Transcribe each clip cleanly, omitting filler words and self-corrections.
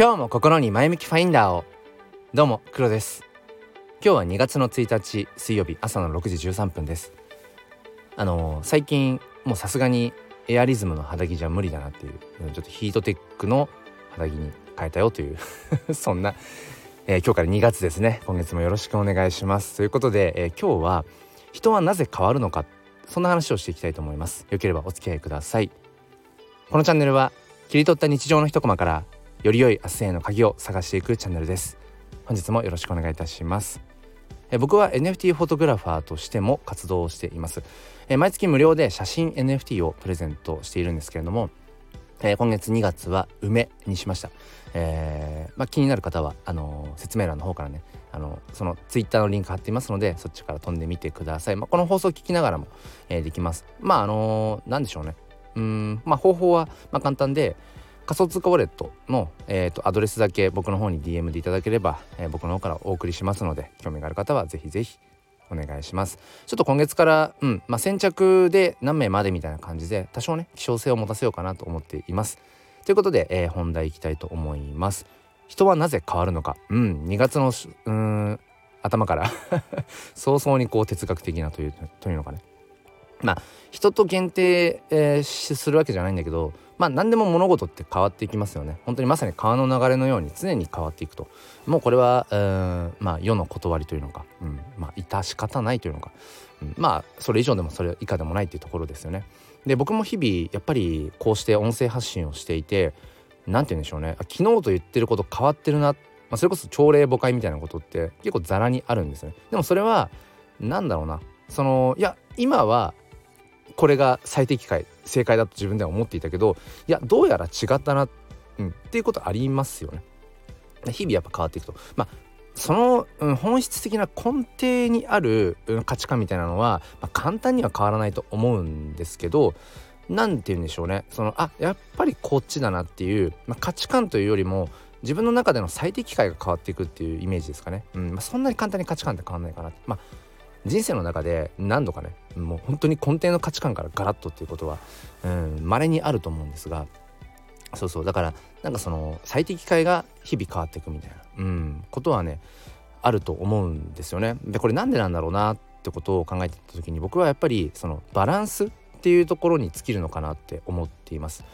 今日も心に前向きファインダーを。どうも黒です。今日は2月の1日水曜日、朝の6時13分です。最近もうさすがにエアリズムの肌着じゃ無理だなっていう、ちょっとヒートテックの肌着に変えたよというそんな、今日から2月ですね。今月もよろしくお願いしますということで、今日は人はなぜ変わるのか、そんな話をしていきたいと思います。よければお付き合いください。このチャンネルは切り取った日常の一コマからより良い明日への鍵を探していくチャンネルです。本日もよろしくお願いいたします。僕は NFT フォトグラファーとしても活動をしています。毎月無料で写真 NFT をプレゼントしているんですけれども、今月2月は梅にしました。気になる方は説明欄の方からね、そのツイッターのリンク貼っていますので、そっちから飛んでみてください。この放送を聞きながらも、できます。なんでしょうね。方法は簡単で、仮想通貨ウォレットの、アドレスだけ僕の方に DM でいただければ、僕の方からお送りしますので、興味がある方はぜひぜひお願いします。ちょっと今月から、先着で何名までみたいな感じで、多少ね希少性を持たせようかなと思っています。ということで、本題いきたいと思います。人はなぜ変わるのか。2月の頭から早々に哲学的なというのかね、人と限定、するわけじゃないんだけど、何でも物事って変わっていきますよね。本当にまさに川の流れのように常に変わっていくと、もうこれは世の理というのか、致し方ないというのか、それ以上でもそれ以下でもないというところですよね。で、僕も日々やっぱりこうして音声発信をしていて、なんて言うんでしょうね、昨日と言ってること変わってるな、それこそ朝令暮改みたいなことって結構ザラにあるんですよね。でもそれはなんだろうな、今はこれが正解だと自分では思っていたけど、どうやら違ったな、っていうことありますよね。日々やっぱ変わっていくと、その、本質的な根底にある、価値観みたいなのは、簡単には変わらないと思うんですけど、なんて言うんでしょうね、やっぱりこっちだなっていう、価値観というよりも自分の中での最適解が変わっていくっていうイメージですかね。そんなに簡単に価値観って変わらないかなって、人生の中で何度かね、もう本当に根底の価値観からガラッとっていうことは稀にあると思うんですが、そうだから、最適解が日々変わっていくみたいな、ことはねあると思うんですよね。で、これなんでなんだろうなってことを考えてた時に、僕はやっぱりバランスっていうところに尽きるのかなって思っています。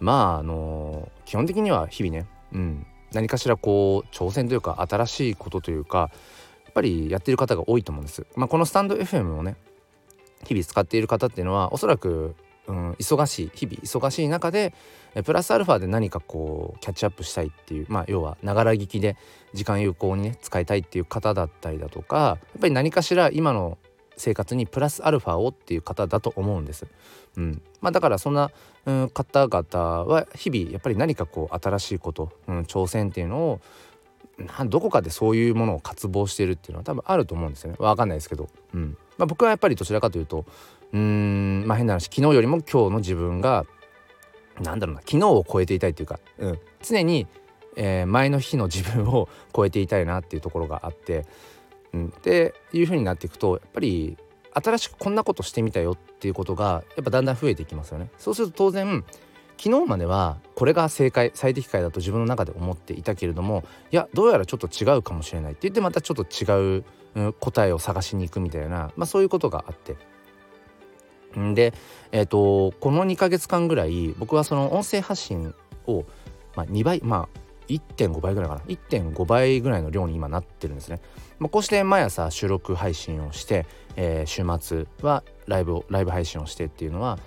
基本的には日々ね、何かしら挑戦というか新しいことというかやっぱりやってる方が多いと思うんです。このスタンド FM をね日々使っている方っていうのは、おそらく、日々忙しい中でプラスアルファで何かキャッチアップしたいっていう、要はながら聞きで時間有効にね使いたいっていう方だったりだとか、やっぱり何かしら今の生活にプラスアルファをっていう方だと思うんです。だからそんな、方々は日々やっぱり何か新しいこと、挑戦っていうのをどこかでそういうものを渇望しているっていうのは多分あると思うんですよね。わかんないですけど、僕はやっぱりどちらかというと変な話、昨日よりも今日の自分が昨日を超えていたいというか、常に、前の日の自分を超えていたいなっていうところがあって、っていう風になっていくと、やっぱり新しくこんなことしてみたよっていうことがやっぱだんだん増えていきますよね。そうすると当然昨日まではこれが最適解だと自分の中で思っていたけれども、どうやらちょっと違うかもしれないって言って、またちょっと違う答えを探しに行くみたいな、そういうことがあって、で、この2ヶ月間ぐらい僕はその音声発信を、2倍 1.5 倍ぐらいかな 1.5 倍ぐらいの量に今なってるんですね。こうして毎朝収録配信をして、週末はライブ配信をしてっていうのは、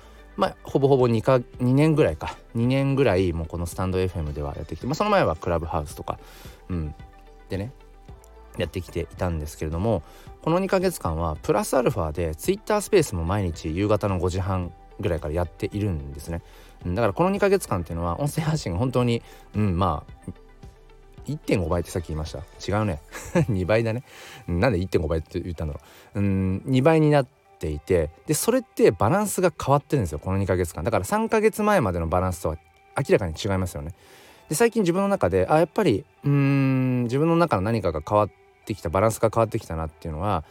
ほぼほぼ2年ぐらいもうこのスタンド FM ではやってきて、その前はクラブハウスとか、でねやってきていたんですけれども、この2ヶ月間はプラスアルファでツイッタースペースも毎日夕方の5時半ぐらいからやっているんですね。だからこの2ヶ月間っていうのは音声発信が本当に、1.5 倍ってさっき言いました。違うね2倍だね。なんで 1.5 倍って言ったんだろう。2倍になっていて、でそれってバランスが変わってるんですよ、この2ヶ月間。だから3ヶ月前までのバランスとは明らかに違いますよね。で、最近自分の中でやっぱり自分の中の何かが変わってきた、バランスが変わってきたなっていうのは、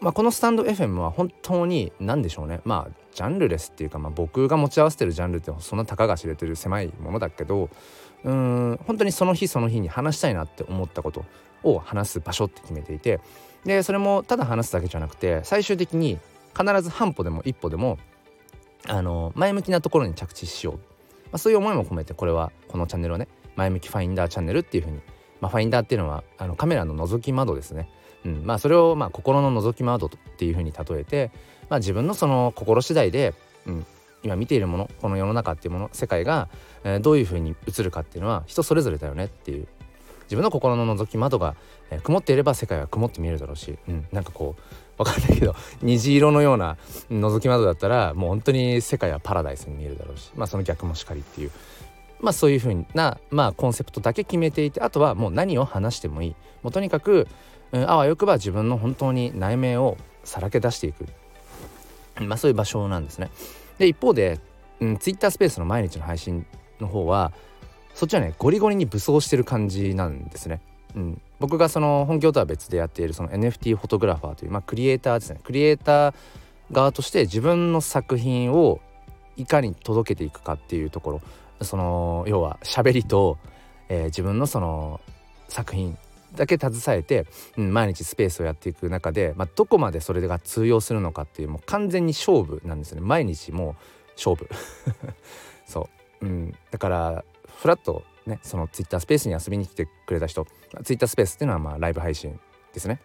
このスタンド FM は本当に何でしょうね、ジャンルレスっていうか、僕が持ち合わせてるジャンルってそんなたかが知れてる狭いものだけど、本当にその日その日に話したいなって思ったことを話す場所って決めていて、でそれもただ話すだけじゃなくて、最終的に必ず半歩でも一歩でも前向きなところに着地しよう、そういう思いも込めて、このチャンネルはね、前向きファインダーチャンネルっていう風に、ファインダーっていうのはカメラの覗き窓ですね。それを心の覗き窓っていう風に例えて、自分のその心次第で、今見ているもの、この世の中っていうもの、世界が、どういう風に映るかっていうのは人それぞれだよねっていう、自分の心の覗き窓が、曇っていれば世界は曇って見えるだろうし、わかんないけど虹色のような覗き窓だったらもう本当に世界はパラダイスに見えるだろうし、その逆もしかりっていう、そういうふうな、コンセプトだけ決めていて、あとはもう何を話してもいい、もうとにかく、あわよくば自分の本当に内面をさらけ出していく、そういう場所なんですね。で一方で、Twitter スペースの毎日の配信の方はそっちはね、ゴリゴリに武装してる感じなんですね。僕がその本業とは別でやっているその NFT フォトグラファーという、クリエイターですね。クリエイター側として自分の作品をいかに届けていくかっていうところ、その要は喋りと、自分のその作品だけ携えて、毎日スペースをやっていく中で、どこまでそれが通用するのかっていう、もう完全に勝負なんですね。毎日もう勝負そう、だからフラッとね、そのツイッタースペースに遊びに来てくれた人、ツイッタースペースっていうのはライブ配信ですね。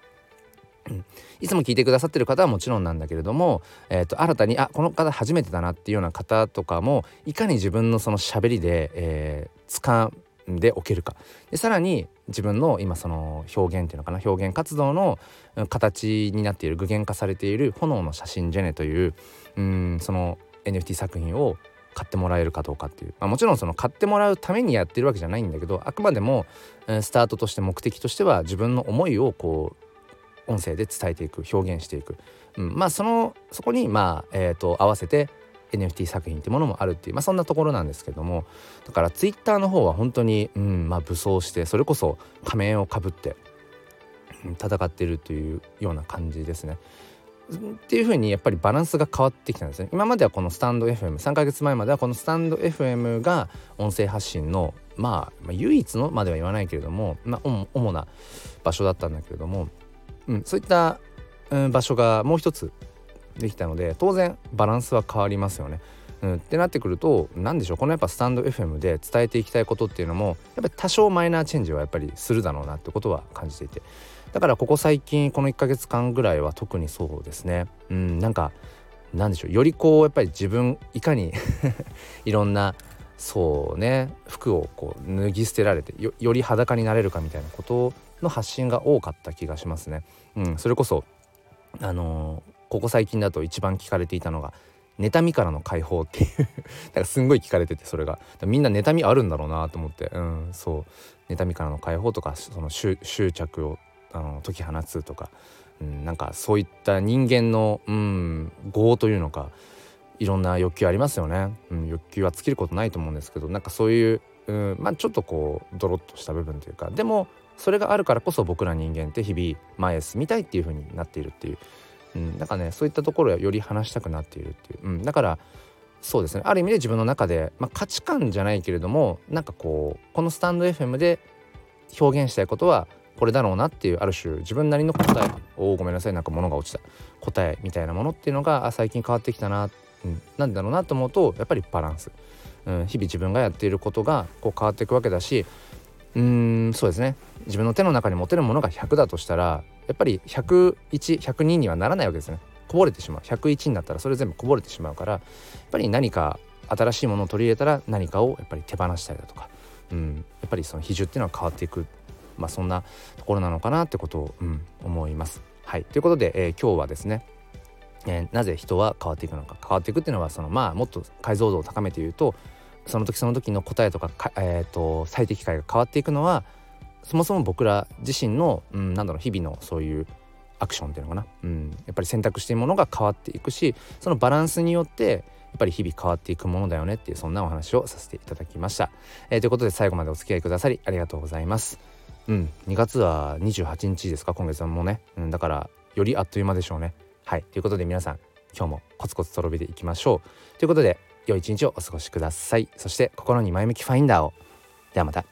いつも聞いてくださってる方はもちろんなんだけれども、新たにこの方初めてだなっていうような方とかも、いかに自分のその喋りで、掴んでおけるかで、さらに自分の今その表現っていうのかな、表現活動の形になっている、具現化されている炎の写真ジェネという、その NFT 作品を買ってもらえるかどうかっていう、もちろんその買ってもらうためにやってるわけじゃないんだけど、あくまでも、スタートとして、目的としては自分の思いをこう音声で伝えていく、表現していく、そこに合わせて NFT 作品ってものもあるっていう、そんなところなんですけども、だからツイッターの方は本当に、武装して、それこそ仮面をかぶって戦ってるというような感じですね。っていう風にやっぱりバランスが変わってきたんですね。今まではこのスタンド FM、 3ヶ月前まではこのスタンド FM が音声発信の、唯一のまでは言わないけれども、主な場所だったんだけれども、そういった、場所がもう一つできたので、当然バランスは変わりますよね。ってなってくると、このやっぱスタンド FM で伝えていきたいことっていうのも、やっぱり多少マイナーチェンジはやっぱりするだろうなってことは感じていて、だからここ最近、この1ヶ月間ぐらいは特にそうですね。よりこうやっぱり自分、いかにいろんな服をこう脱ぎ捨てられて、 より裸になれるかみたいなことの発信が多かった気がしますね。それこそここ最近だと一番聞かれていたのが、妬みからの解放っていうなんかすんごい聞かれてて、それがみんな妬みあるんだろうなと思って、妬みからの解放とか、その執着を解き放つとか、そういった人間の業というのか、いろんな欲求ありますよね。欲求は尽きることないと思うんですけど、そういう、ちょっとこうドロッとした部分というか、でもそれがあるからこそ僕ら人間って日々前へ進みたいっていう風になっているっていう、そういったところをより話したくなっているっていう、だからそうですね、ある意味で自分の中で、価値観じゃないけれども、このスタンド FM で表現したいことはこれだろうなっていう、ある種自分なりの答え、物が落ちた答えみたいなものっていうのが最近変わってきたな、なんだろうなと思うと、やっぱりバランス、日々自分がやっていることがこう変わっていくわけだし、そうですね、自分の手の中に持てるものが100だとしたら、やっぱり101、102にはならないわけですね。こぼれてしまう。101になったらそれ全部こぼれてしまうから、やっぱり何か新しいものを取り入れたら、何かをやっぱり手放したりだとか、やっぱりその比重っていうのは変わっていく、そんなところなのかなってことを、思います。ということで、今日はですね、なぜ人は変わっていくのか、変わっていくっていうのは、そのもっと解像度を高めて言うと、その時その時の答えとか、最適解が変わっていくのは、そもそも僕ら自身の、日々のそういうアクションっていうのかな、やっぱり選択しているものが変わっていくし、そのバランスによってやっぱり日々変わっていくものだよねっていう、そんなお話をさせていただきました。ということで、最後までお付き合いくださりありがとうございます。2月は28日ですか、今月はもうね、だからよりあっという間でしょうね。はい、ということで皆さん今日もコツコツとろびでいきましょう。ということで良い一日をお過ごしください。そして心に前向きファインダーを。ではまた。